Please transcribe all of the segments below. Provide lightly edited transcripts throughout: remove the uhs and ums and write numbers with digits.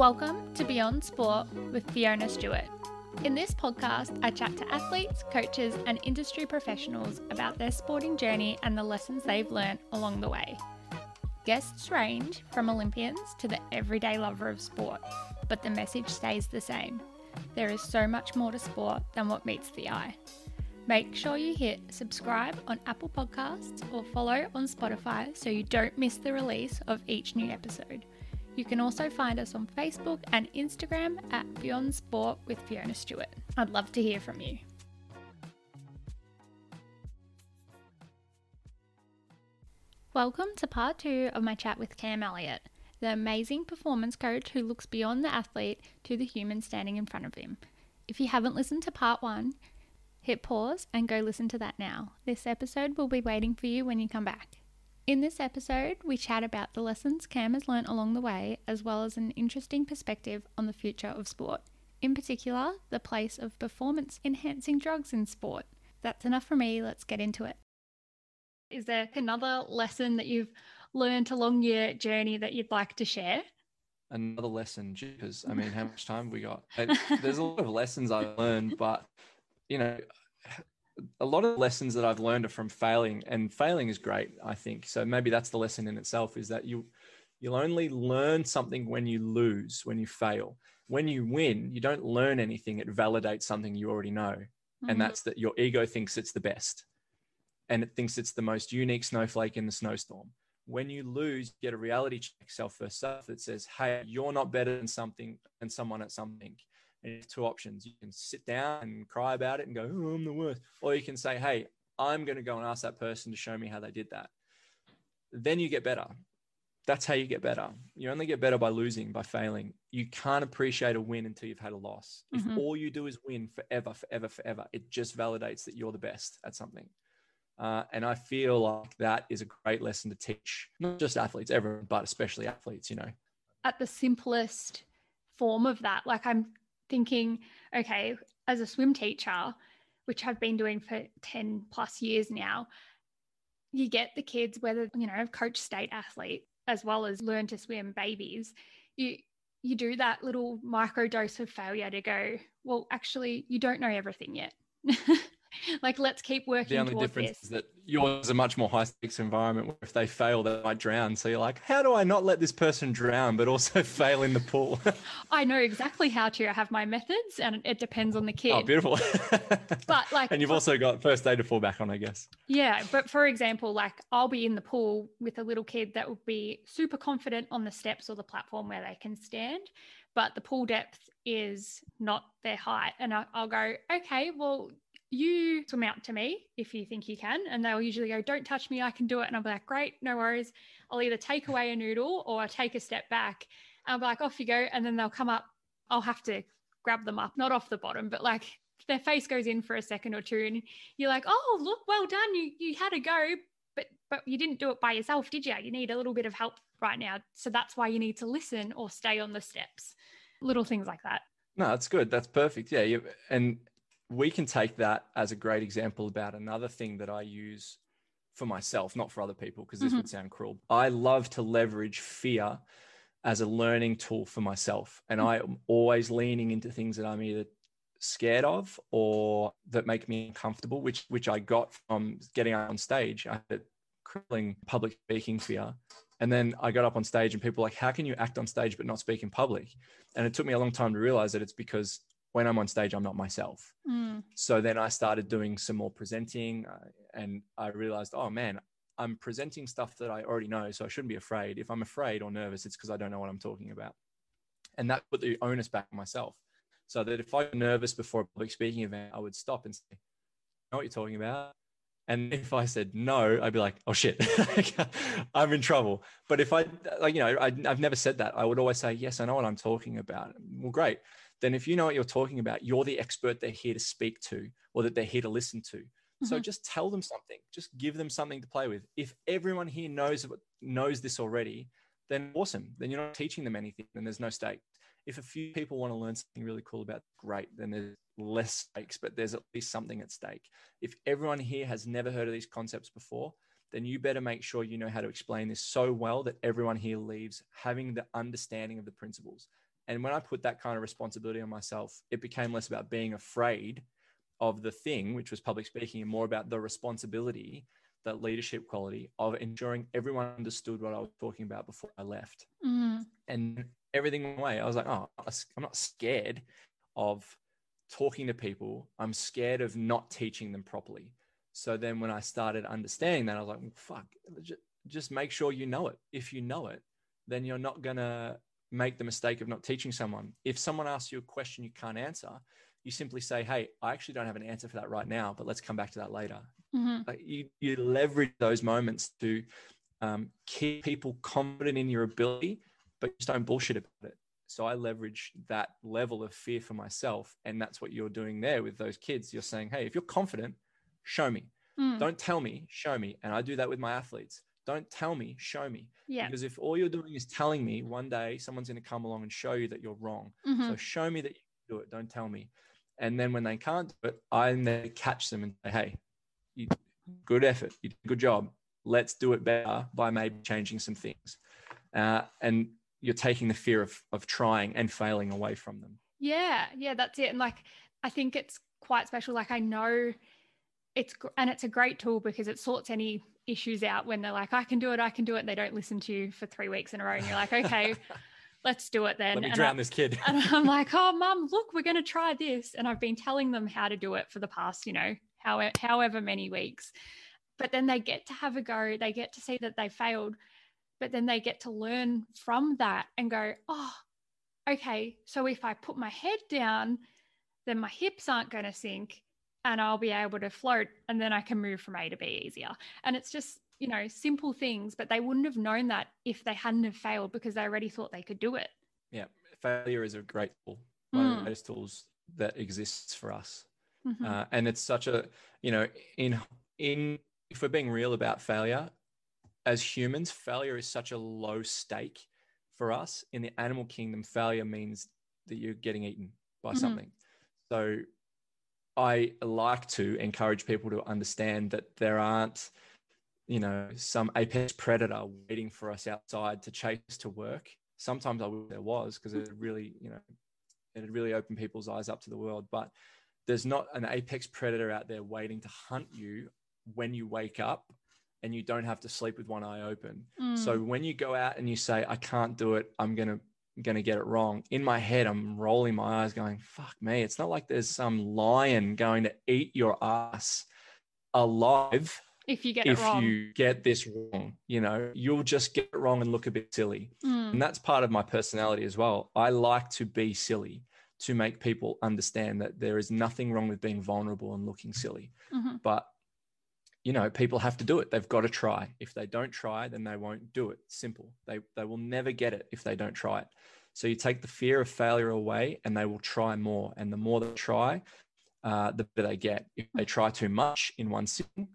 Welcome to Beyond Sport with Fiona Stewart. In this podcast, I chat to athletes, coaches, and industry professionals about their sporting journey and the lessons they've learned along the way. Guests range from Olympians to the everyday lover of sport, but the message stays the same. There is so much more to sport than what meets the eye. Make sure you hit subscribe on Apple Podcasts or follow on Spotify so you don't miss the release of each new episode. You can also find us on Facebook and Instagram at Beyond Sport with Fiona Stewart. I'd love to hear from you. Welcome to part 2 of my chat with Cam Elliott, the amazing performance coach who looks beyond the athlete to the human standing in front of him. If you haven't listened to part 1, hit pause and go listen to that now. This episode will be waiting for you when you come back. In this episode, we chat about the lessons Cam has learnt along the way, as well as an interesting perspective on the future of sport. In particular, the place of performance-enhancing drugs in sport. That's enough for me. Let's get into it. Is there another lesson that you've learnt along your journey that you'd like to share? Another lesson, because I mean, how much time have we got? There's a lot of lessons I've learned, but you know, a lot of lessons that I've learned are from failing, and failing is great, I think. So maybe that's the lesson in itself, is that you'll only learn something when you lose, when you fail. When you win, you don't learn anything. It validates something you already know. Mm-hmm. And that's that your ego thinks it's the best, and it thinks it's the most unique snowflake in the snowstorm. When you lose, you get a reality check, self versus self, that says, hey, you're not better than something and someone at something. And you have two options. You can sit down and cry about it and go, oh, I'm the worst. Or you can say, hey, I'm going to go and ask that person to show me how they did that. Then you get better. That's how you get better. You only get better by losing, by failing. You can't appreciate a win until you've had a loss. Mm-hmm. If all you do is win forever, forever, forever, it just validates that you're the best at something. And I feel like that is a great lesson to teach, not just athletes, everyone, but especially athletes, you know. At the simplest form of that, like I'm thinking, okay, as a swim teacher, which I've been doing for 10 plus years now, you get the kids, whether, you know, I've coached state athletes as well as learn to swim babies, you do that little micro dose of failure to go, well, actually, you don't know everything yet. Like, let's keep working towards this. The only difference is that yours is a much more high-stakes environment where if they fail, they might drown. So you're like, how do I not let this person drown but also fail in the pool? I know exactly how to. I have my methods, and it depends on the kid. Oh, beautiful. But like, and you've also got first aid to fall back on, I guess. Yeah, but for example, like I'll be in the pool with a little kid that will be super confident on the steps or the platform where they can stand, but the pool depth is not their height. And I'll go, okay, well, you swim out to me if you think you can. And they'll usually go, don't touch me, I can do it. And I'll be like, great, no worries. I'll either take away a noodle or take a step back. And I'll be like, off you go. And then they'll come up. I'll have to grab them up, not off the bottom, but like their face goes in for a second or two. And you're like, oh, look, well done. You had a go, but you didn't do it by yourself, did you? You need a little bit of help right now. So that's why you need to listen or stay on the steps. Little things like that. No, that's good. That's perfect. Yeah. And we can take that as a great example about another thing that I use for myself, not for other people, because this would sound cruel. I love to leverage fear as a learning tool for myself. And I am always leaning into things that I'm either scared of or that make me uncomfortable, which I got from getting on stage. I had a crippling public speaking fear. And then I got up on stage and people were like, how can you act on stage but not speak in public? And it took me a long time to realize that it's because when I'm on stage, I'm not myself. Mm. So then I started doing some more presenting and I realized, oh man, I'm presenting stuff that I already know. So I shouldn't be afraid. If I'm afraid or nervous, it's because I don't know what I'm talking about. And that put the onus back on myself. So that if I was nervous before a public speaking event, I would stop and say, I know what you're talking about. And if I said no, I'd be like, oh shit, I'm in trouble. But if I, like, you know, I've never said that. I would always say, yes, I know what I'm talking about. Well, great. Then if you know what you're talking about, you're the expert they're here to speak to or that they're here to listen to. Mm-hmm. So just tell them something, just give them something to play with. If everyone here knows this already, then awesome. Then you're not teaching them anything and there's no stakes. If a few people want to learn something really cool about, great, then there's less stakes, but there's at least something at stake. If everyone here has never heard of these concepts before, then you better make sure you know how to explain this so well that everyone here leaves having the understanding of the principles. And when I put that kind of responsibility on myself, it became less about being afraid of the thing, which was public speaking, and more about the responsibility, that leadership quality of ensuring everyone understood what I was talking about before I left. Mm. And everything went away. I was like, oh, I'm not scared of talking to people. I'm scared of not teaching them properly. So then when I started understanding that, I was like, well, fuck, just make sure you know it. If you know it, then you're not going to make the mistake of not teaching someone. If someone asks you a question you can't answer, you simply say, hey, I actually don't have an answer for that right now, but let's come back to that later. Mm-hmm. Like you leverage those moments to keep people confident in your ability, but just don't bullshit about it. So I leverage that level of fear for myself. And that's what you're doing there with those kids. You're saying, hey, if you're confident, show me. Mm. Don't tell me, show me. And I do that with my athletes. Don't tell me, show me. Yeah. Because if all you're doing is telling me, one day someone's going to come along and show you that you're wrong. Mm-hmm. So show me that you can do it. Don't tell me. And then when they can't do it, I then catch them and say, hey, you good effort. You did a good job. Let's do it better by maybe changing some things. And you're taking the fear of trying and failing away from them. Yeah. Yeah, that's it. And like, I think it's quite special. Like I know it's a great tool because it sorts any issues out when they're like, I can do it. And they don't listen to you for 3 weeks in a row. And you're like, okay, let's do it then. Let me drown this kid. And I'm like, oh mum, look, we're going to try this. And I've been telling them how to do it for the past, however many weeks, but then they get to have a go. They get to see that they failed, but then they get to learn from that and go, oh, okay. So if I put my head down, then my hips aren't going to sink and I'll be able to float. And then I can move from A to B easier. And it's just, simple things, but they wouldn't have known that if they hadn't have failed because they already thought they could do it. Yeah. Failure is a great tool. One of the greatest tools that exists for us. Mm-hmm. And it's such a, if we're being real about failure, as humans, failure is such a low stake for us. In the animal kingdom, failure means that you're getting eaten by something. So I like to encourage people to understand that there aren't, some apex predator waiting for us outside to chase us to work. Sometimes I wish there was, because it really, it'd really open people's eyes up to the world. But there's not an apex predator out there waiting to hunt you when you wake up and you don't have to sleep with one eye open. Mm. So when you go out and you say, I can't do it, I'm going to get it wrong. In my head, I'm rolling my eyes going, fuck me. It's not like there's some lion going to eat your ass alive. If you get this wrong, you'll just get it wrong and look a bit silly. Mm. And that's part of my personality as well. I like to be silly, to make people understand that there is nothing wrong with being vulnerable and looking silly. Mm-hmm. But, people have to do it. They've got to try. If they don't try, then they won't do it. Simple. They will never get it if they don't try it. So you take the fear of failure away and they will try more. And the more they try, the better they get. If they try too much in one sitting,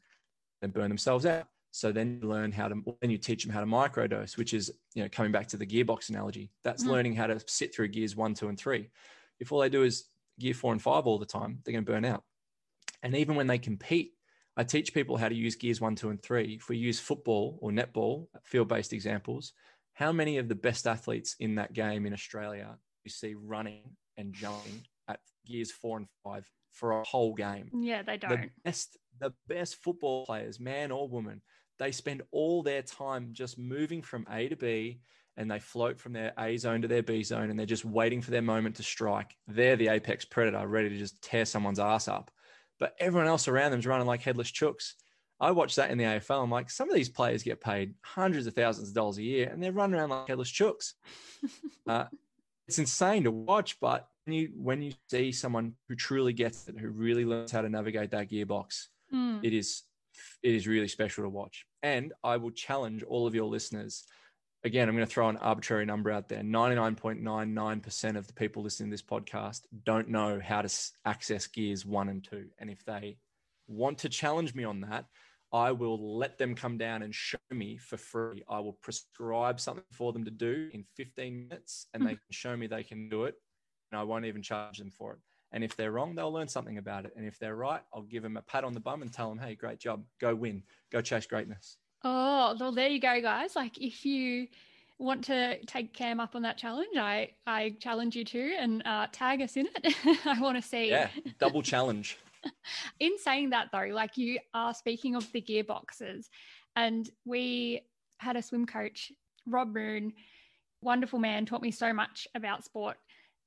they burn themselves out. So then you learn you teach them how to microdose, which is, coming back to the gearbox analogy, that's learning how to sit through gears 1, 2, and 3. If all they do is gear 4 and 5 all the time, they're going to burn out. And even when they compete, I teach people how to use gears 1, 2, and 3. If we use football or netball, field-based examples, how many of the best athletes in that game in Australia you see running and jumping at gears 4 and 5 for a whole game? Yeah, they don't. The best football players, man or woman, they spend all their time just moving from A to B, and they float from their A zone to their B zone, and they're just waiting for their moment to strike. They're the apex predator ready to just tear someone's ass up. But everyone else around them is running like headless chooks. I watch that in the AFL. I'm like, some of these players get paid hundreds of thousands of dollars a year and they're running around like headless chooks. It's insane to watch, but when you see someone who truly gets it, who really learns how to navigate that gearbox, it is really special to watch. And I will challenge all of your listeners. Again, I'm going to throw an arbitrary number out there. 99.99% of the people listening to this podcast don't know how to access gears 1 and 2. And if they want to challenge me on that, I will let them come down and show me for free. I will prescribe something for them to do in 15 minutes and they can show me they can do it. And I won't even charge them for it. And if they're wrong, they'll learn something about it. And if they're right, I'll give them a pat on the bum and tell them, hey, great job. Go win. Go chase greatness. Oh, well, there you go, guys. Like if you want to take Cam up on that challenge, I challenge you to, and tag us in it. I want to see. Yeah, double challenge. In saying that though, like, you are speaking of the gearboxes, and we had a swim coach, Rob Moon, wonderful man, taught me so much about sport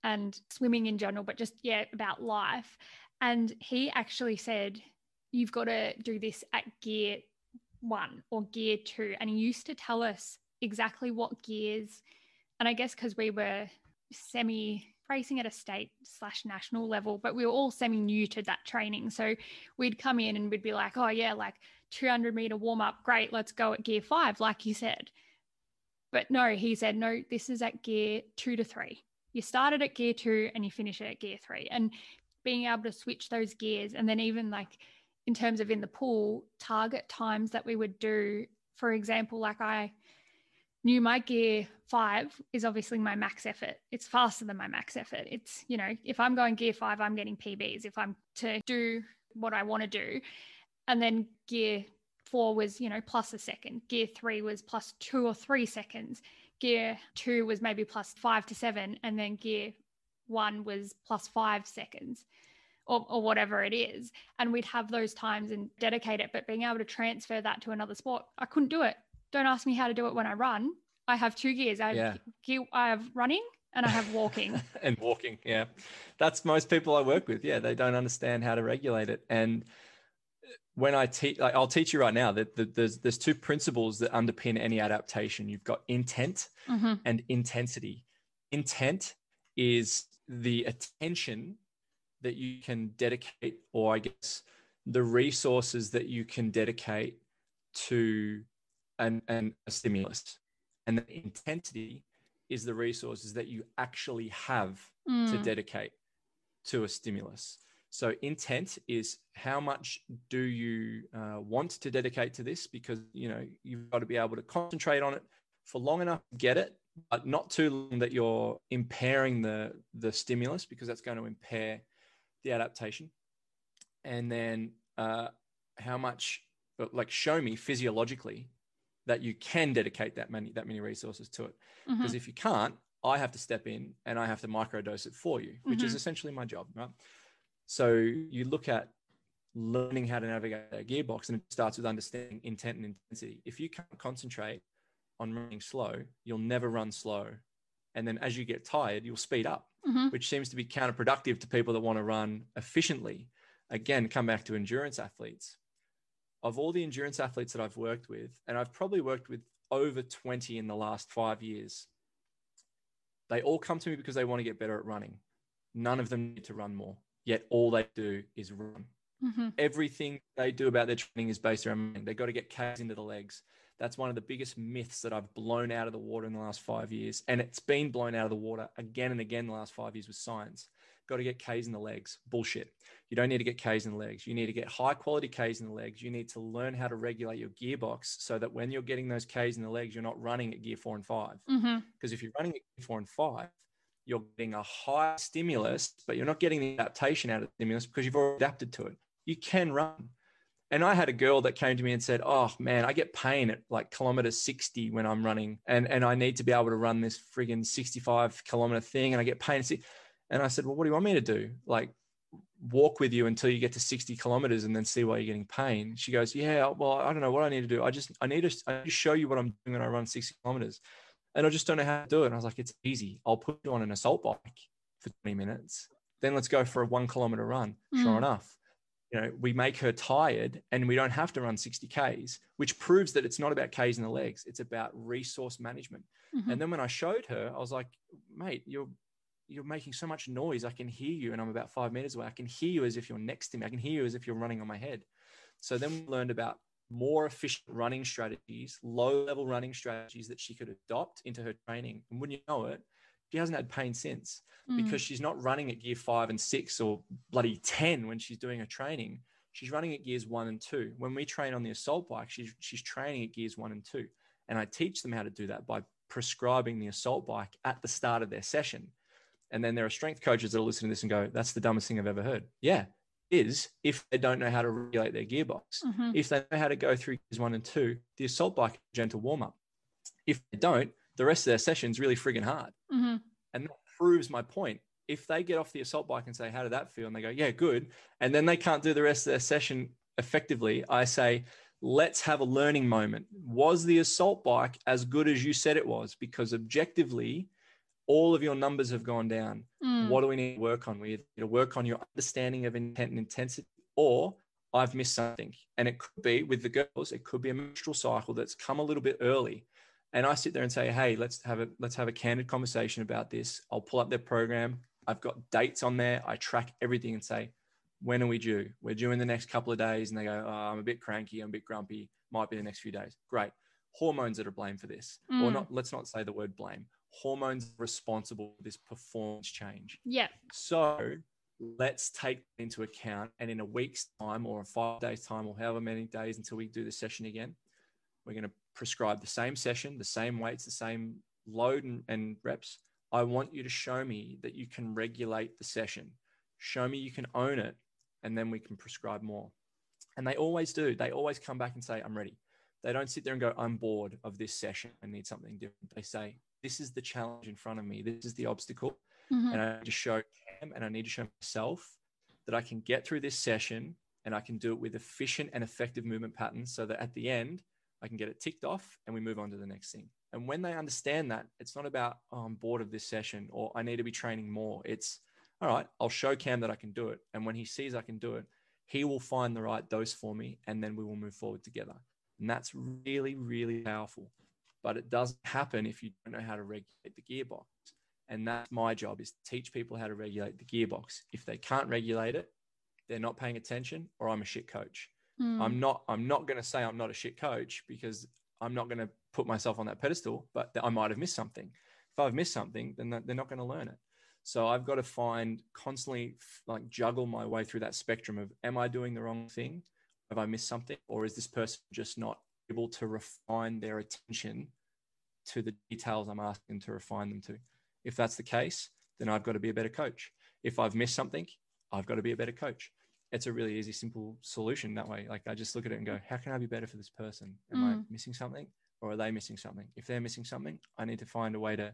and swimming in general, but just, yeah, about life. And he actually said, you've got to do this at gear 1 or gear 2. And he used to tell us exactly what gears. And I guess because we were semi racing at a state/national level, but we were all semi new to that training. So we'd come in and we'd be like, oh yeah, like 200-meter warm up. Great. Let's go at gear 5. Like you said. But no, he said, no, this is at gear 2 to 3. You started at gear 2 and you finish it at gear 3. And being able to switch those gears. And then even like in terms of in the pool, target times that we would do, for example, like I knew my gear 5 is obviously my max effort. It's faster than my max effort. It's, you know, if I'm going gear 5, I'm getting PBs if I'm to do what I want to do. And then gear 4 was, you know, plus a second. Gear 3 was plus 2 or 3 seconds. Gear 2 was maybe plus 5 to 7. And then gear 1 was plus 5 seconds or whatever it is. And we'd have those times and dedicate it, but being able to transfer that to another sport, I couldn't do it. Don't ask me how to do it when I run. I have 2 gears. I have running and I have walking. And walking, yeah. That's most people I work with. Yeah, they don't understand how to regulate it. And when I teach, I'll teach you right now that there's 2 principles that underpin any adaptation. You've got intent and intensity. Intent is the attention that you can dedicate, or I guess the resources that you can dedicate to a stimulus. And the intensity is the resources that you actually have to dedicate to a stimulus. So intent is how much do you want to dedicate to this, because, you know, you've got to be able to concentrate on it for long enough to get it, but not too long that you're impairing the stimulus, because that's going to impair the adaptation. And then how much, like, show me physiologically that you can dedicate that many resources to it. Because if you can't, I have to step in and I have to microdose it for you, which is essentially my job, right? So you look at learning how to navigate a gearbox, and it starts with understanding intent and intensity. If you can't concentrate on running slow, you'll never run slow. And then as you get tired, you'll speed up, which seems to be counterproductive to people that want to run efficiently. Again, come back to endurance athletes. Of all the endurance athletes that I've worked with, and I've probably worked with over 20 in the last 5 years, they all come to me because they want to get better at running. None of them need to run more, yet all they do is run. Everything they do about their training is based around running. They've got to get Ks into the legs. That's one of the biggest myths that I've blown out of the water in the last 5 years. And it's been blown out of the water again and again the last 5 years with science. Got to get Ks in the legs. Bullshit. You don't need to get Ks in the legs. You need to get high quality Ks in the legs. You need to learn how to regulate your gearbox so that when you're getting those Ks in the legs, you're not running at gear 4 and 5. Because if you're running at gear 4 and 5, you're getting a high stimulus, but you're not getting the adaptation out of the stimulus because you've already adapted to it. You can run. And I had a girl that came to me and said, oh man, I get pain at like kilometer 60 when I'm running, and I need to be able to run this friggin' 65-kilometer thing. And I get pain. And I said, well, what do you want me to do? Like, walk with you until you get to 60 kilometers and then see why you're getting pain. She goes, yeah, well, I don't know what I need to do. I need to show you what I'm doing when I run 60 kilometers. And I just don't know how to do it. And I was like, it's easy. I'll put you on an assault bike for 20 minutes. Then let's go for a 1-kilometer run. Sure enough, you know, we make her tired and we don't have to run 60 Ks, which proves that it's not about Ks in the legs. It's about resource management. And then when I showed her, I was like, mate, you're making so much noise. I can hear you. And I'm about 5 meters away. I can hear you as if you're next to me. I can hear you as if you're running on my head. So then we learned about more efficient running strategies, low level running strategies that she could adopt into her training. And wouldn't you know it, she hasn't had pain since, because she's not running at gear 5 and 6 or bloody 10 when she's doing her training. She's running at gears 1 and 2. When we train on the assault bike, she's training at gears 1 and 2. And I teach them how to do that by prescribing the assault bike at the start of their session. And then there are strength coaches that will listen to this and go, that's the dumbest thing I've ever heard. Yeah, it is, if they don't know how to regulate their gearbox. If they know how to go through gears 1 and 2, the assault bike is a gentle warm-up. If they don't, the rest of their session's really friggin' hard. Mm-hmm. And that proves my point. If they get off the assault bike and say, how did that feel? And they go, yeah, good. And then they can't do the rest of their session effectively. I say, let's have a learning moment. Was the assault bike as good as you said it was? Because objectively, all of your numbers have gone down. Mm. What do we need to work on? We need to work on your understanding of intent and intensity, or I've missed something. And it could be with the girls, it could be a menstrual cycle that's come a little bit early. And I sit there and say, hey, let's have a candid conversation about this. I'll pull up their program. I've got dates on there. I track everything and say, when are we due? We're due in the next couple of days. And they go, oh, I'm a bit cranky. I'm a bit grumpy. Might be the next few days. Great. Hormones that are blamed for this. Mm. Or not. Let's not say the word blame. Hormones responsible for this performance change. Yeah. So let's take into account. And in a week's time or a 5 days time or however many days until we do the session again, we're going to prescribe the same session, the same weights, the same load and reps. I want you to show me that you can regulate the session. Show me you can own it, and then we can prescribe more. And they always do. They always come back and say, I'm ready. They don't sit there and go, I'm bored of this session. I need something different. They say, this is the challenge in front of me. This is the obstacle. Mm-hmm. And I need to show Cam and I need to show myself that I can get through this session and I can do it with efficient and effective movement patterns so that at the end, I can get it ticked off and we move on to the next thing. And when they understand that, it's not about, oh, I'm bored of this session or I need to be training more. It's, all right, I'll show Cam that I can do it. And when he sees I can do it, he will find the right dose for me and then we will move forward together. And that's really, really powerful. But it doesn't happen if you don't know how to regulate the gearbox. And that's my job, is to teach people how to regulate the gearbox. If they can't regulate it, they're not paying attention, or I'm a shit coach. Mm. I'm not going to say I'm not a shit coach, because I'm not going to put myself on that pedestal, but I might have missed something. If I've missed something, then they're not going to learn it. So I've got to constantly juggle my way through that spectrum of, am I doing the wrong thing? Have I missed something? Or is this person just not able to refine their attention to the details I'm asking to refine them to? If that's the case, then I've got to be a better coach. If I've missed something, I've got to be a better coach. It's a really easy, simple solution that way. Like, I just look at it and go, how can I be better for this person? Am I missing something, or are they missing something? If they're missing something, I need to find a way to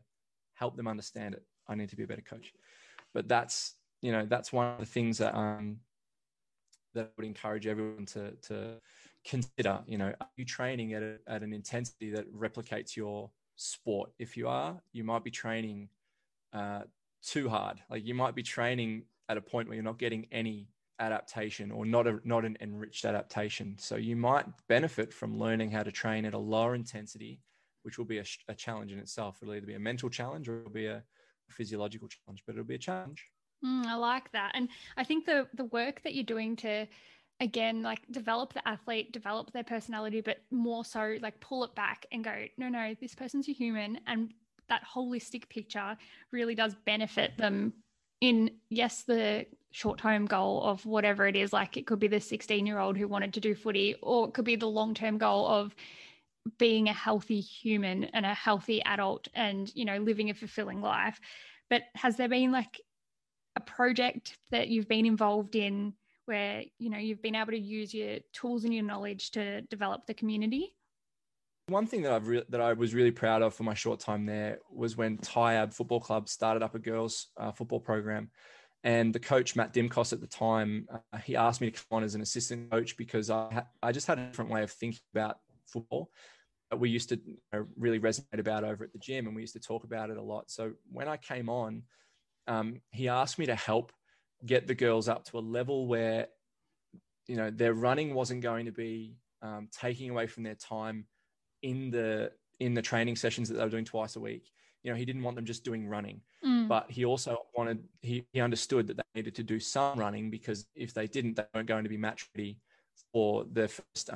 help them understand it. I need to be a better coach. But that's, you know, that's one of the things that that I would encourage everyone to consider. You know, are you training at an intensity that replicates your sport? If you are, you might be training too hard. Like, you might be training at a point where you're not getting any adaptation, or not an enriched adaptation. So you might benefit from learning how to train at a lower intensity, which will be a challenge in itself. It'll either be a mental challenge or it'll be a physiological challenge, but it'll be a challenge. I like that. And I think the work that you're doing to, again, like, develop the athlete, develop their personality, but more so like pull it back and go, no, this person's a human. And that holistic picture really does benefit them in, yes, the short-term goal of whatever it is. Like, it could be the 16-year-old who wanted to do footy, or it could be the long-term goal of being a healthy human and a healthy adult and, you know, living a fulfilling life. But has there been like a project that you've been involved in where, you know, you've been able to use your tools and your knowledge to develop the community? One thing that I was really proud of for my short time there was when Tyabb Football Club started up a girls football program, and the coach, Matt Dimkos, at the time, he asked me to come on as an assistant coach because I just had a different way of thinking about football that we used to really resonate about over at the gym, and we used to talk about it a lot. So when I came on, he asked me to help get the girls up to a level where, you know, their running wasn't going to be taking away from their time in the training sessions that they were doing twice a week. You know, he didn't want them just doing running, but he also he understood that they needed to do some running, because if they didn't, they weren't going to be match ready for their first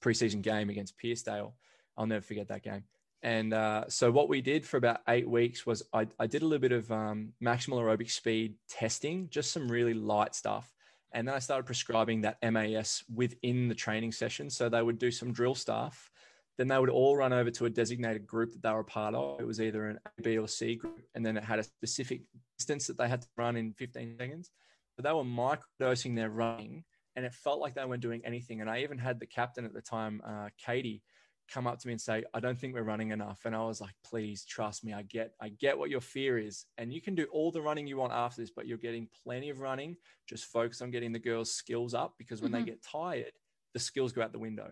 preseason game against Pearcedale. I'll never forget that game. And so what we did for about 8 weeks was I did a little bit of maximal aerobic speed testing, just some really light stuff. And then I started prescribing that MAS within the training session. So they would do some drill stuff. Then they would all run over to a designated group that they were a part of. It was either an A, B, or C group. And then it had a specific distance that they had to run in 15 seconds. But they were microdosing their running, and it felt like they weren't doing anything. And I even had the captain at the time, Katie, come up to me and say, I don't think we're running enough. And I was like, please trust me. I get what your fear is, and you can do all the running you want after this, but you're getting plenty of running. Just focus on getting the girls' skills up, because when they get tired, the skills go out the window.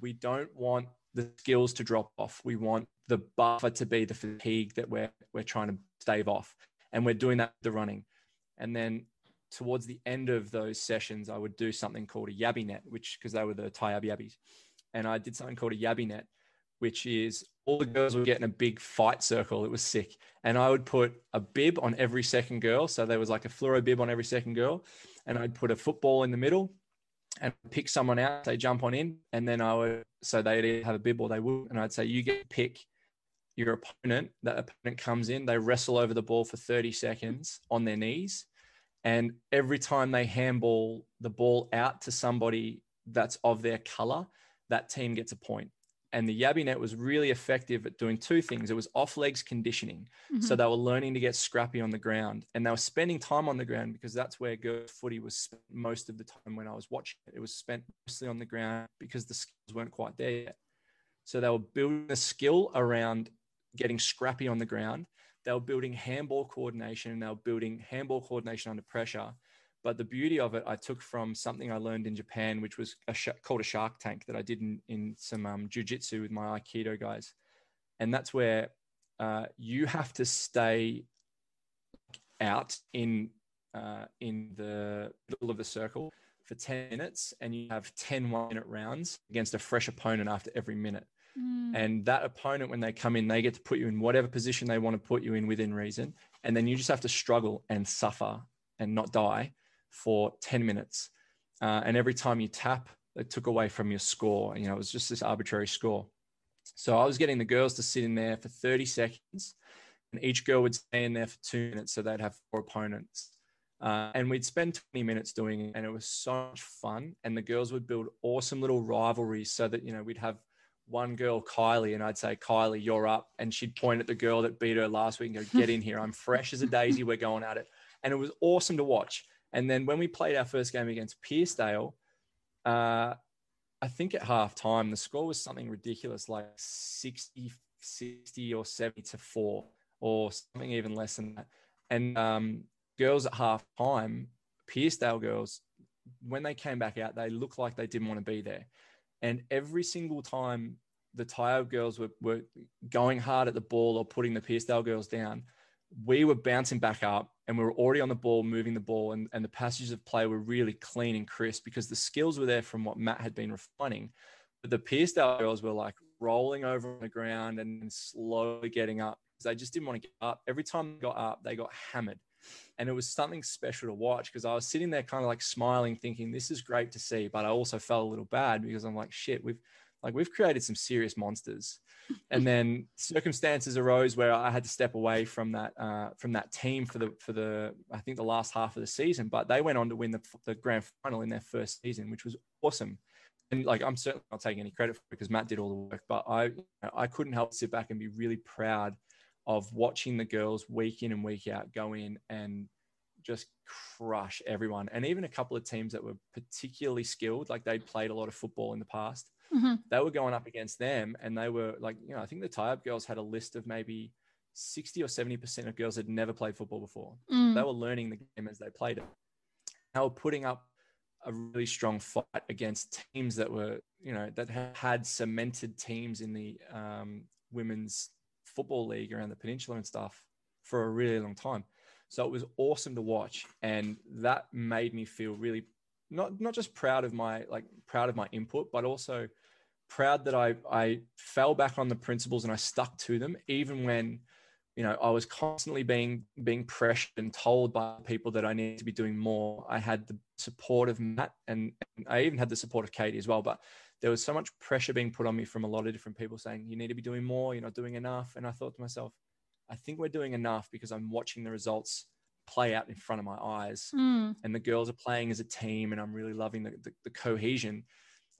We don't want the skills to drop off. We want the buffer to be the fatigue that we're trying to stave off. And we're doing that with the running. And then towards the end of those sessions, I would do something called a yabby net, which, because they were the Tyabb yabbies. And I did something called a yabby net, which is all the girls would get in a big fight circle. It was sick. And I would put a bib on every second girl. So there was like a fluoro bib on every second girl. And I'd put a football in the middle and pick someone out. They jump on in. And then I would, so they'd either have a bib or they would. And I'd say, you get to pick your opponent. That opponent comes in. They wrestle over the ball for 30 seconds on their knees. And every time they handball the ball out to somebody that's of their color, that team gets a point. And the yabby net was really effective at doing two things. It was off legs conditioning. So they were learning to get scrappy on the ground, and they were spending time on the ground, because that's where girls' footy was spent most of the time when I was watching it. It was spent mostly on the ground because the skills weren't quite there yet. So they were building a skill around getting scrappy on the ground. They were building handball coordination, and they were building handball coordination under pressure. But the beauty of it, I took from something I learned in Japan, which was called a shark tank, that I did in some jujitsu with my Aikido guys. And that's where you have to stay out in the middle of the circle for 10 minutes, and you have 10 1-minute rounds against a fresh opponent after every minute. And that opponent, when they come in, they get to put you in whatever position they want to put you in within reason. And then you just have to struggle and suffer and not die for 10 minutes. And every time you tap, it took away from your score. You know, it was just this arbitrary score. So I was getting the girls to sit in there for 30 seconds, and each girl would stay in there for 2 minutes. So they'd have 4 opponents. And we'd spend 20 minutes doing it, and it was so much fun. And the girls would build awesome little rivalries, so that, you know, we'd have one girl, Kylie, and I'd say, Kylie, you're up. And she'd point at the girl that beat her last week and go, get in here. I'm fresh as a daisy. We're going at it. And it was awesome to watch. And then when we played our first game against Pearcedale, I think at halftime, the score was something ridiculous, like 60 or 70-4 or something even less than that. And girls at halftime, Pearcedale girls, when they came back out, they looked like they didn't want to be there. And every single time the Tyabb girls were going hard at the ball or putting the Pearcedale girls down, we were bouncing back up, and we were already on the ball, moving the ball, and the passages of play were really clean and crisp, because the skills were there from what Matt had been refining. But the Pearcedale girls were like rolling over on the ground and slowly getting up, because they just didn't want to get up. Every time they got up, they got hammered. And it was something special to watch, because I was sitting there kind of like smiling, thinking, this is great to see. But I also felt a little bad, because I'm like, shit, we've created some serious monsters. And then circumstances arose where I had to step away from that team for the I think the last half of the season, but they went on to win the grand final in their first season, which was awesome. And like, I'm certainly not taking any credit for it, because Matt did all the work, but I couldn't help but sit back and be really proud of watching the girls week in and week out go in and just crush everyone. And even a couple of teams that were particularly skilled, like they'd played a lot of football in the past, they were going up against them, and they were like, you know, I think the Tyabb girls had a list of maybe 60 or 70% of girls had never played football before. They were learning the game as they played it. They were putting up a really strong fight against teams that were, you know, that had cemented teams in the women's football league around the peninsula and stuff for a really long time. So it was awesome to watch, and that made me feel really not just proud of my input, but also proud that I fell back on the principles and I stuck to them, even when, you know, I was constantly being pressured and told by people that I needed to be doing more. I had the support of Matt, and I even had the support of Katie as well, but there was so much pressure being put on me from a lot of different people saying, you need to be doing more, you're not doing enough. And I thought to myself, I think we're doing enough, because I'm watching the results play out in front of my eyes, and the girls are playing as a team, and I'm really loving the cohesion.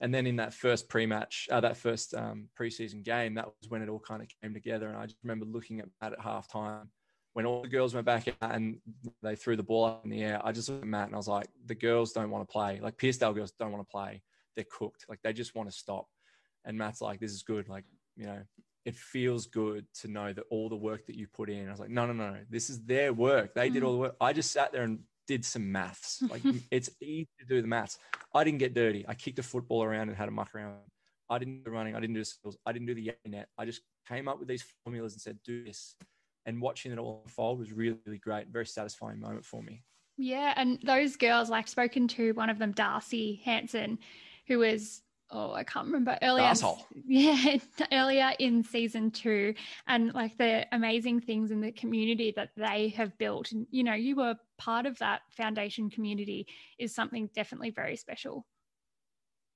And then in that first preseason game, that was when it all kind of came together. And I just remember looking at Matt at halftime when all the girls went back out and they threw the ball up in the air. I just looked at Matt and I was like, the girls don't want to play. Like, Pearcedale girls don't want to play. They're cooked. Like, they just want to stop. And Matt's like, this is good. Like, you know, it feels good to know that all the work that you put in. I was like, no. This is their work. They did all the work. I just sat there and did some maths. Like, it's easy to do the maths. I didn't get dirty. I kicked a football around and had a muck around. I didn't do the running. I didn't do the skills. I didn't do the net. I just came up with these formulas and said, do this. And watching it all unfold was really, really great. Very satisfying moment for me. Yeah. And those girls, like, spoken to one of them, Darcy Hansen, who was, I can't remember, earlier in season 2, and like the amazing things in the community that they have built. And, you know, you were part of that foundation community is something definitely very special.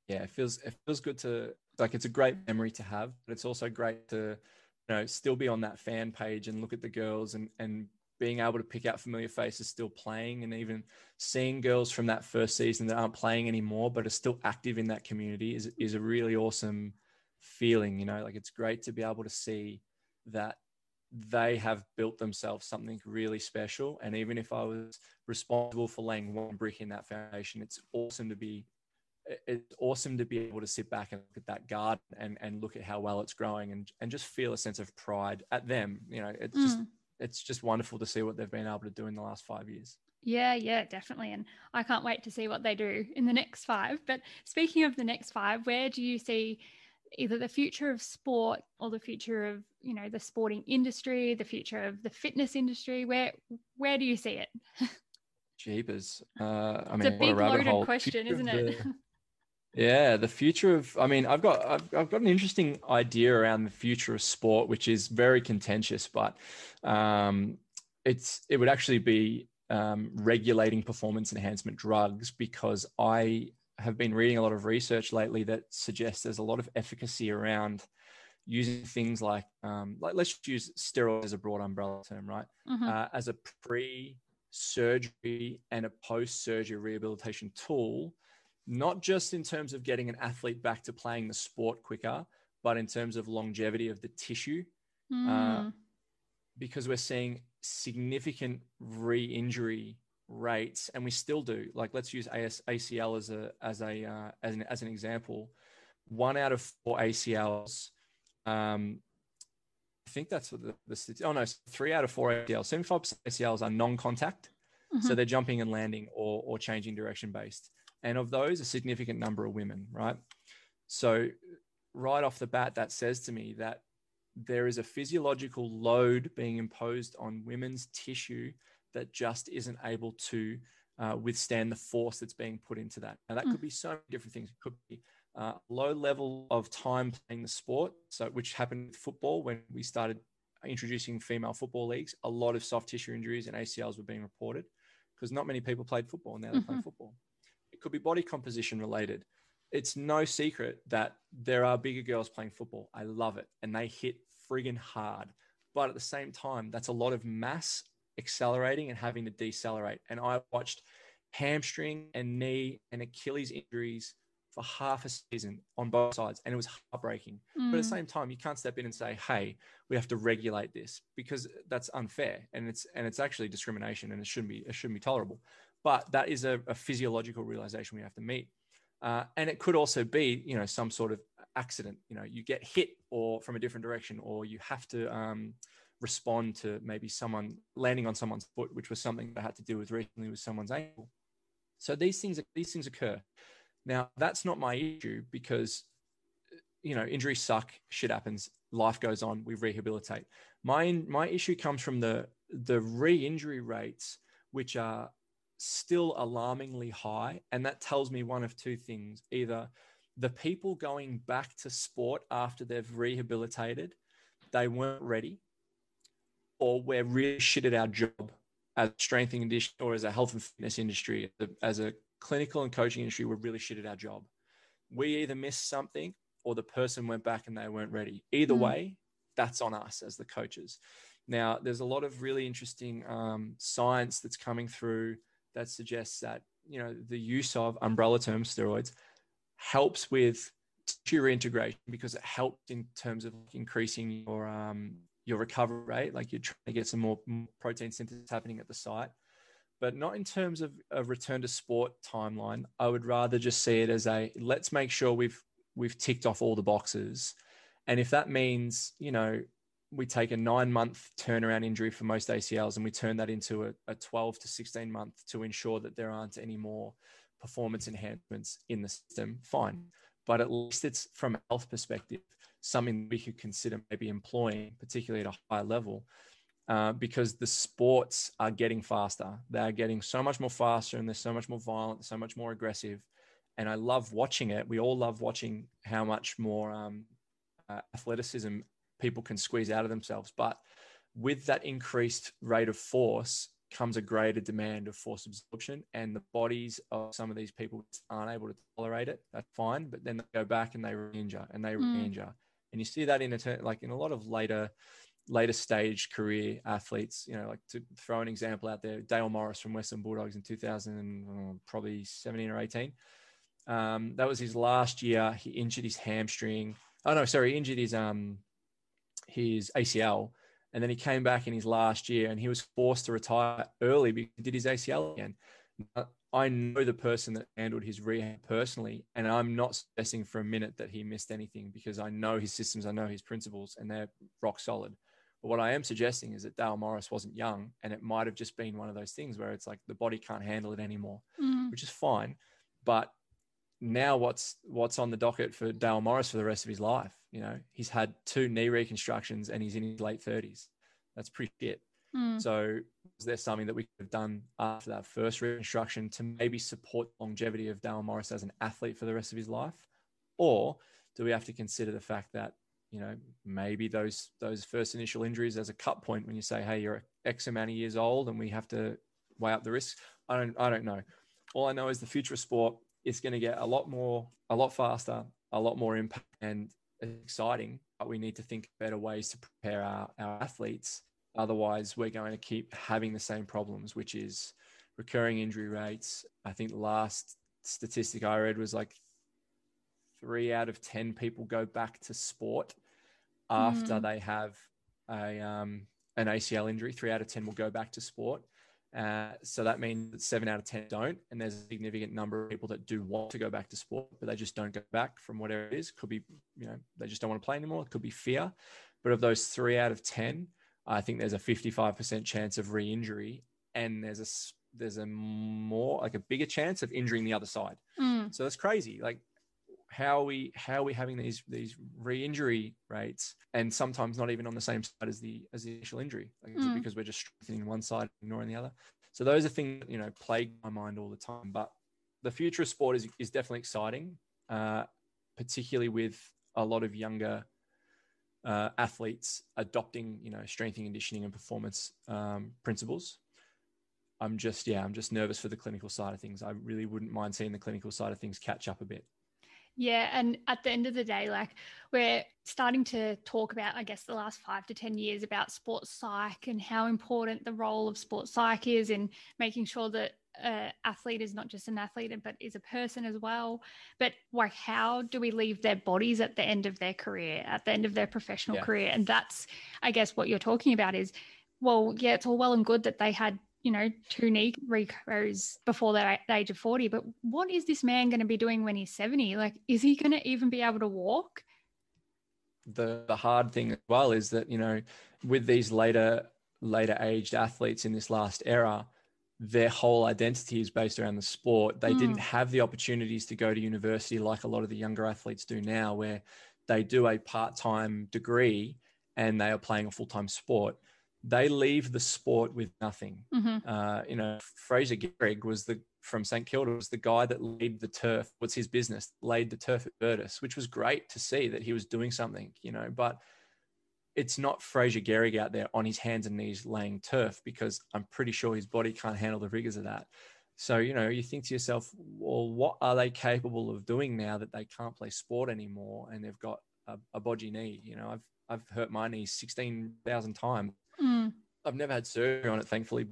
Yeah. It feels good to, like, it's a great memory to have, but it's also great to, you know, still be on that fan page and look at the girls and being able to pick out familiar faces still playing, and even seeing girls from that first season that aren't playing anymore but are still active in that community is a really awesome feeling. You know, like, it's great to be able to see that they have built themselves something really special. And even if I was responsible for laying one brick in that foundation, it's awesome to be able to sit back and look at that garden and look at how well it's growing and just feel a sense of pride at them. You know, it's just wonderful to see what they've been able to do in the last 5 years. Yeah, definitely. And I can't wait to see what they do in the next 5. But speaking of the next 5, where do you see either the future of sport or the future of, you know, the sporting industry, the future of the fitness industry? Where do you see it? Jeepers. It's a big loaded question, isn't it? Yeah, the future of, I've got an interesting idea around the future of sport, which is very contentious, but it would actually be regulating performance enhancement drugs, because I have been reading a lot of research lately that suggests there's a lot of efficacy around using things like let's use steroids as a broad umbrella term, right? Mm-hmm. As a pre-surgery and a post-surgery rehabilitation tool, not just in terms of getting an athlete back to playing the sport quicker, but in terms of longevity of the tissue, because we're seeing significant re-injury rates, and we still do. Like, let's use ACL as an example. 1 out of 4 ACLs, I think that's what the 3 out of 4 ACLs, 75% ACLs are non-contact, so they're jumping and landing or changing direction based. And of those, a significant number are women, right? So right off the bat, that says to me that there is a physiological load being imposed on women's tissue that just isn't able to withstand the force that's being put into that. Now, that could be so many different things. It could be low level of time playing the sport, so which happened with football when we started introducing female football leagues. A lot of soft tissue injuries and ACLs were being reported because not many people played football, and now they play football. It could be body composition related. It's no secret that there are bigger girls playing football. I love it. And they hit friggin' hard. But at the same time, that's a lot of mass accelerating and having to decelerate. And I watched hamstring and knee and Achilles injuries for half a season on both sides. And it was heartbreaking. But at the same time, you can't step in and say, hey, we have to regulate this, because that's unfair. And it's actually discrimination, and it shouldn't be tolerable. But that is a physiological realization we have to meet. And it could also be, you know, some sort of accident. You know, you get hit or from a different direction, or you have to respond to maybe someone landing on someone's foot, which was something I had to deal with recently with someone's ankle. So these things occur. Now, that's not my issue, because, you know, injuries suck, shit happens, life goes on, we rehabilitate. My issue comes from the re-injury rates, which are still alarmingly high. And that tells me one of two things: either the people going back to sport after they've rehabilitated, they weren't ready, or we're really shit at our job as strength and condition, or as a health and fitness industry, as a clinical and coaching industry, we're really shit at our job. We either missed something, or the person went back and they weren't ready. Either way, that's on us as the coaches. Now, there's a lot of really interesting science that's coming through that suggests that, you know, the use of umbrella term steroids helps with tissue reintegration, because it helps in terms of increasing your recovery rate. Like, you're trying to get some more protein synthesis happening at the site, but not in terms of a return to sport timeline. I would rather just see it as let's make sure we've we've ticked off all the boxes. And if that means, you know, we take a 9-month turnaround injury for most ACLs and we turn that into a 12 to 16 month to ensure that there aren't any more performance enhancements in the system, fine. But at least it's, from a health perspective, something we could consider maybe employing, particularly at a higher level, because the sports are getting faster. They are getting so much more faster, and they're so much more violent, so much more aggressive. And I love watching it. We all love watching how much more athleticism people can squeeze out of themselves. But with that increased rate of force comes a greater demand of force absorption, and the bodies of some of these people aren't able to tolerate it. That's fine. But then they go back and they re-injure and they re-injure. And you see that in a lot of later stage career athletes, you know, like, to throw an example out there, Dale Morris from Western Bulldogs in 2017 or 18. That was his last year. He injured his hamstring. Oh no, sorry. He injured his ACL. And then he came back in his last year and he was forced to retire early because he did his ACL again. I know the person that handled his rehab personally, and I'm not suggesting for a minute that he missed anything, because I know his systems, I know his principles, and they're rock solid. But what I am suggesting is that Dale Morris wasn't young, and it might have just been one of those things where it's like the body can't handle it anymore, which is fine. But now what's on the docket for Dale Morris for the rest of his life? You know, he's had 2 knee reconstructions and he's in his late 30s. That's pretty shit. So is there something that we could have done after that first reconstruction to maybe support longevity of Dale Morris as an athlete for the rest of his life? Or do we have to consider the fact that, you know, maybe those first initial injuries as a cut point when you say, hey, you're X amount of years old and we have to weigh up the risks? I don't know. All I know is the future of sport is going to get a lot faster, a lot more impact, and it's exciting, but we need to think better ways to prepare our athletes. Otherwise, we're going to keep having the same problems, which is recurring injury rates. I think the last statistic I read was like 3 out of 10 people go back to sport after they have an ACL injury. 3 out of 10 will go back to sport. So that means that 7 out of 10 don't, and there's a significant number of people that do want to go back to sport, but they just don't go back from whatever it is. Could be, you know, they just don't want to play anymore. It could be fear. But of those 3 out of 10, I think there's a 55% chance of re-injury, and there's a more like a bigger chance of injuring the other side. So that's crazy. Like, how are we having these re-injury rates, and sometimes not even on the same side as the initial injury, like, because we're just strengthening one side, ignoring the other. So those are things that, you know, plague my mind all the time. But the future of sport is definitely exciting, particularly with a lot of younger athletes adopting, you know, strength and conditioning and performance principles. I'm just nervous for the clinical side of things. I really wouldn't mind seeing the clinical side of things catch up a bit. Yeah. And at the end of the day, like, we're starting to talk about, I guess, the last 5 to 10 years about sports psych and how important the role of sports psych is in making sure that an athlete is not just an athlete, but is a person as well. But like, how do we leave their bodies at the end of their career, at the end of their professional career? And that's, I guess, what you're talking about is, well, yeah, it's all well and good that they had, you know, 2 knee recos before the age of 40. But what is this man going to be doing when he's 70? Like, is he going to even be able to walk? The hard thing as well is that, you know, with these later aged athletes in this last era, their whole identity is based around the sport. They didn't have the opportunities to go to university like a lot of the younger athletes do now, where they do a part-time degree and they are playing a full-time sport. They leave the sport with nothing. You know, Fraser Gehrig from St. Kilda was the guy that laid the turf. What's his business? Laid the turf at Bertus, which was great to see that he was doing something, you know, but it's not Fraser Gehrig out there on his hands and knees laying turf, because I'm pretty sure his body can't handle the rigors of that. So, you know, you think to yourself, well, what are they capable of doing now that they can't play sport anymore? And they've got a bodgy knee. You know, I've hurt my knee 16,000 times. I've never had surgery on it, thankfully.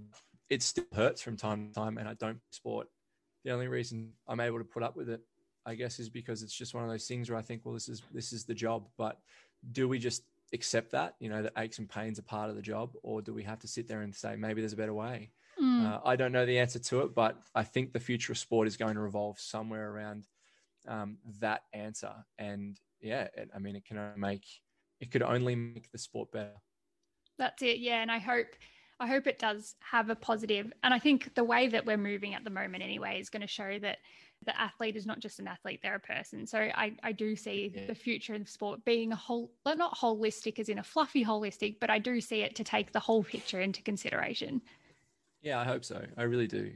It still hurts from time to time, and I don't sport. The only reason I'm able to put up with it, I guess, is because it's just one of those things where I think, well, this is the job. But do we just accept that, you know, that aches and pains are part of the job, or do we have to sit there and say, maybe there's a better way? I don't know the answer to it, but I think the future of sport is going to revolve somewhere around that answer. And yeah, it could only make the sport better. That's it. Yeah. And I hope it does have a positive. And I think the way that we're moving at the moment anyway is going to show that the athlete is not just an athlete, they're a person. So I do see the future of sport being a whole, not holistic as in a fluffy holistic, but I do see it to take the whole picture into consideration. Yeah, I hope so. I really do.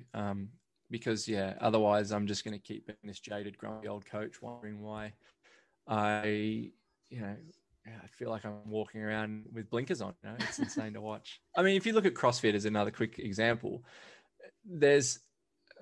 Because otherwise I'm just going to keep being this jaded, grumpy old coach wondering why I feel like I'm walking around with blinkers on. You know? It's insane to watch. I mean, if you look at CrossFit as another quick example, there's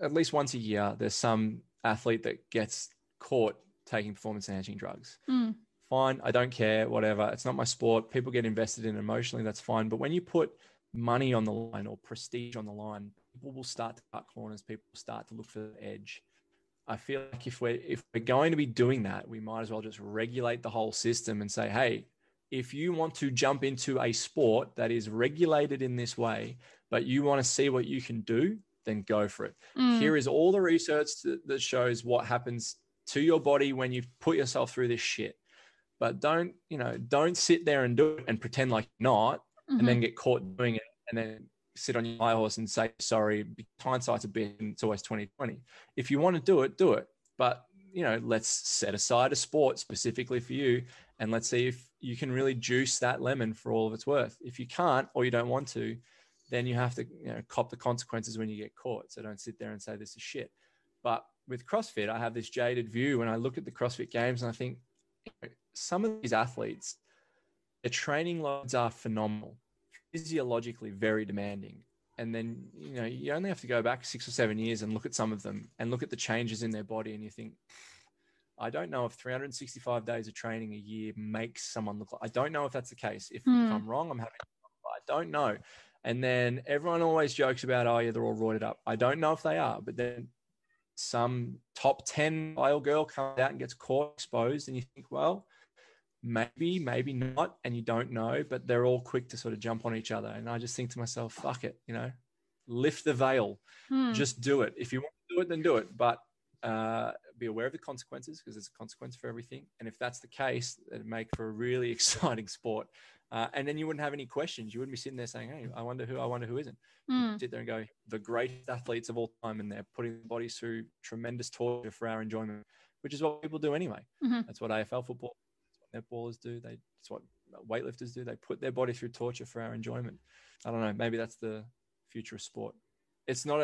at least once a year, there's some athlete that gets caught taking performance enhancing drugs. Mm. Fine. I don't care, whatever. It's not my sport. People get invested in emotionally. That's fine. But when you put money on the line or prestige on the line, people will start to cut corners. People will start to look for the edge. I feel like if we're going to be doing that, we might as well just regulate the whole system and say, hey, if you want to jump into a sport that is regulated in this way, but you want to see what you can do, then go for it. Mm. Here is all the research that shows what happens to your body when you put yourself through this shit. But don't sit there and do it and pretend like you're not, mm-hmm. and then get caught doing it and then sit on your high horse and say, sorry, hindsight's a bit, and it's always 2020. If you want to do it, but let's set aside a sport specifically for you. And let's see if you can really juice that lemon for all of its worth. If you can't, or you don't want to, then you have to cop the consequences when you get caught. So don't sit there and say, this is shit. But with CrossFit, I have this jaded view when I look at the CrossFit games and I think some of these athletes, their training loads are phenomenal. Physiologically very demanding, and then you only have to go back 6 or 7 years and look at some of them and look at the changes in their body, and you think, I don't know if 365 days of training a year makes someone look like, I don't know if that's the case. If I'm wrong, I'm happy, I don't know. And then everyone always jokes about, oh yeah, they're all roided up. I don't know if they are, but then some top 10 bio girl comes out and gets caught exposed, and you think, well, maybe not, and you don't know, but they're all quick to sort of jump on each other. And I just think to myself, fuck it, lift the veil, just do it. If you want to do it, then do it, but be aware of the consequences, because there's a consequence for everything. And if that's the case, it'd make for a really exciting sport, and then you wouldn't have any questions. You wouldn't be sitting there saying, hey, I wonder who isn't. You'd sit there and go, the greatest athletes of all time, and they're putting their bodies through tremendous torture for our enjoyment, which is what people do anyway. That's what AFL football, netballers do. It's what weightlifters do. They put their body through torture for our enjoyment. I don't know. Maybe that's the future of sport. It's not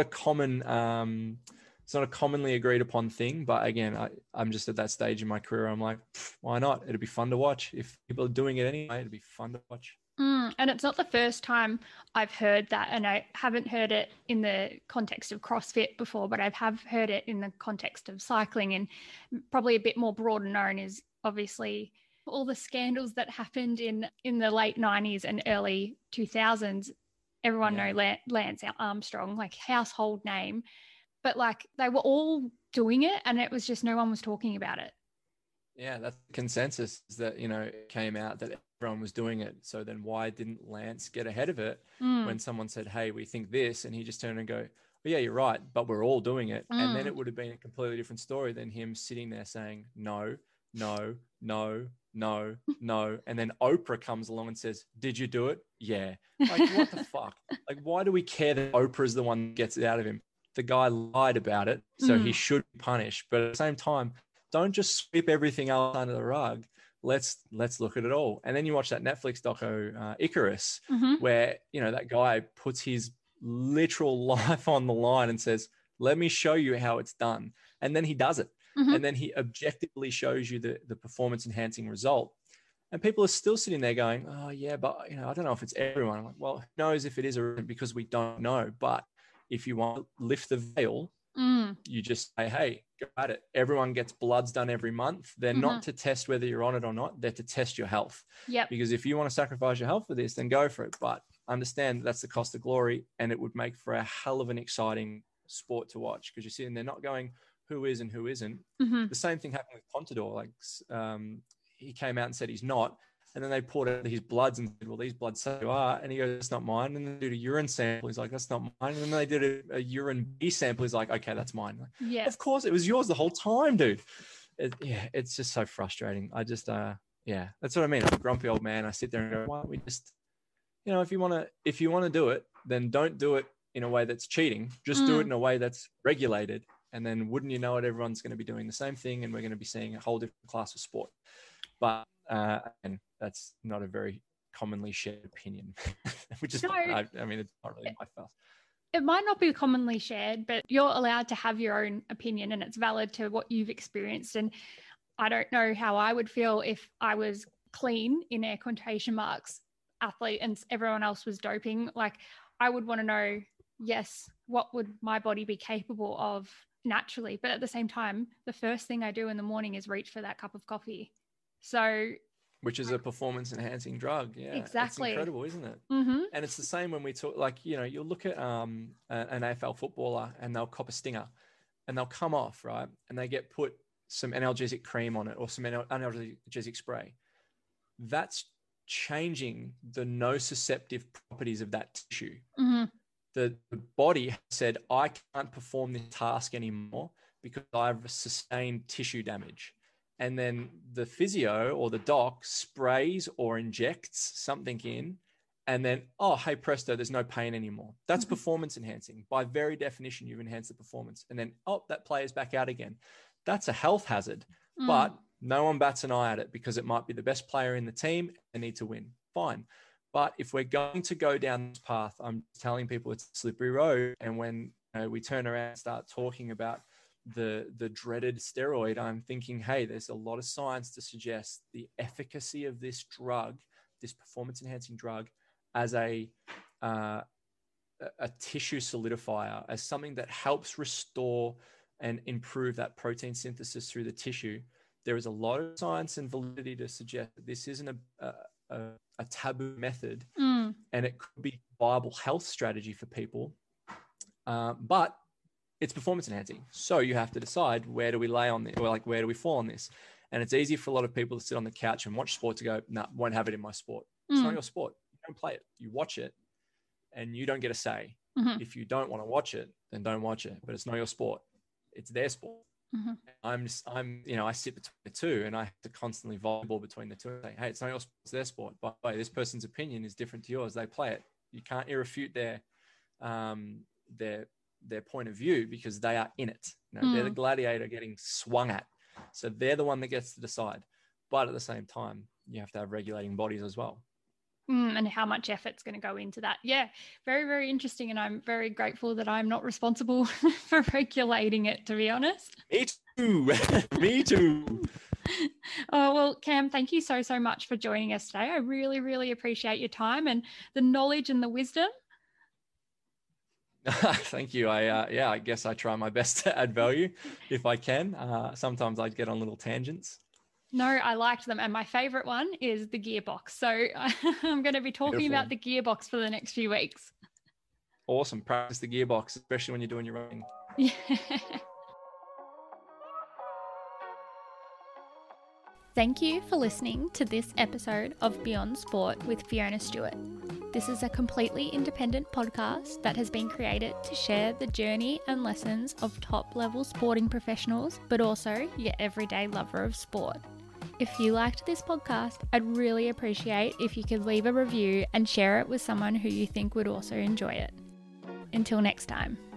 a commonly agreed upon thing. But again, I'm just at that stage in my career. I'm like, why not? It'd be fun to watch. If people are doing it anyway, it'd be fun to watch. And it's not the first time I've heard that. And I haven't heard it in the context of CrossFit before, but I have heard it in the context of cycling, and probably a bit more broad and known is obviously all the scandals that happened in the late 90s and early 2000s. Everyone know Lance Armstrong, like household name, but like they were all doing it, and it was just no one was talking about it. Yeah, that's the consensus, is that it came out that everyone was doing it. So then why didn't Lance get ahead of it when someone said, hey, we think this, and he just turned and go, well, yeah, you're right, but we're all doing it. And then it would have been a completely different story than him sitting there saying no, and then Oprah comes along and says, did you do it? Yeah. Like, what the fuck? Like, why do we care that Oprah's the one that gets it out of him? The guy lied about it, so he should be punished. But at the same time, don't just sweep everything else under the rug. Let's look at it all. And then you watch that Netflix doco, Icarus, where that guy puts his literal life on the line and says, let me show you how it's done. And then he does it. And then he objectively shows you the performance enhancing result. And people are still sitting there going, oh yeah, but I don't know if it's everyone. I'm like, well, who knows if it is, or because we don't know. But if you want to lift the veil, you just say, hey, go at it. Everyone gets bloods done every month. They're not to test whether you're on it or not. They're to test your health. Yeah. Because if you want to sacrifice your health for this, then go for it. But understand that's the cost of glory, and it would make for a hell of an exciting sport to watch, because you're sitting there not going, who is and who isn't. The same thing happened with Contador. Like he came out and said he's not, And then they poured out his bloods and said, well, these bloods say you are. And he goes, that's not mine. And then they did a urine sample. He's like, that's not mine. And then they did a urine B sample. He's like, okay, that's mine. Yeah. Of course, it was yours the whole time, dude. It's just so frustrating. I just, that's what I mean. I'm a grumpy old man. I sit there and go, why don't we just, you know, if you want to do it, then don't do it in a way that's cheating. Just do it in a way that's regulated. And then wouldn't you know it, everyone's going to be doing the same thing and we're going to be seeing a whole different class of sport. But, and that's not a very commonly shared opinion, which is, it's not really my fault. It might not be commonly shared, but you're allowed to have your own opinion and it's valid to what you've experienced. And I don't know how I would feel if I was clean, in air quotation marks, athlete, and everyone else was doping. Like, I would want to know, yes, what would my body be capable of naturally? But at the same time, the first thing I do in the morning is reach for that cup of coffee. So, which is a performance-enhancing drug, yeah. Exactly. It's incredible, isn't it? Mm-hmm. And it's the same when we talk, like, you know, you'll look at an AFL footballer and they'll cop a stinger and they'll come off, right? And they get put some analgesic cream on it or some analgesic spray. That's changing the nociceptive properties of that tissue. Mm-hmm. The body said, I can't perform this task anymore because I've sustained tissue damage. And then the physio or the doc sprays or injects something in and then, oh, hey, presto, there's no pain anymore. That's performance enhancing. By very definition, you've enhanced the performance. And then, oh, that player's back out again. That's a health hazard, but no one bats an eye at it because it might be the best player in the team and need to win. Fine. But if we're going to go down this path, I'm telling people it's a slippery road. And when we turn around and start talking about the dreaded steroid, I'm thinking, hey, there's a lot of science to suggest the efficacy of this drug, this performance enhancing drug, as a tissue solidifier, as something that helps restore and improve that protein synthesis through the tissue. There is a lot of science and validity to suggest that this isn't a taboo method, and it could be a viable health strategy for people, but it's performance enhancing. So you have to decide, where do we lay on this? Or like, where do we fall on this? And it's easy for a lot of people to sit on the couch and watch sport to go, nah, won't have it in my sport. It's not your sport. You don't play it. You watch it and you don't get a say. Mm-hmm. If you don't want to watch it, then don't watch it, but it's not your sport. It's their sport. Mm-hmm. I sit between the two and I have to constantly volleyball between the two and say, hey, it's not your sport, it's their sport. By the way, this person's opinion is different to yours. They play it. You can't refute their point of view because they are in it. They're the gladiator getting swung at. So they're the one that gets to decide. But at the same time, you have to have regulating bodies as well. And how much effort's going to go into that. Yeah, very, very interesting. And I'm very grateful that I'm not responsible for regulating it, to be honest. Me too. Me too. Oh, well, Cam, thank you so, so much for joining us today. I really, really appreciate your time and the knowledge and the wisdom. Thank you. I guess I try my best to add value if I can. Sometimes I get on little tangents. No, I liked them. And my favorite one is the gearbox. So I'm going to be talking about the gearbox for the next few weeks. Awesome. Practice the gearbox, especially when you're doing your running. Yeah. Thank you for listening to this episode of Beyond Sport with Fiona Stewart. This is a completely independent podcast that has been created to share the journey and lessons of top-level sporting professionals, but also your everyday lover of sport. If you liked this podcast, I'd really appreciate if you could leave a review and share it with someone who you think would also enjoy it. Until next time.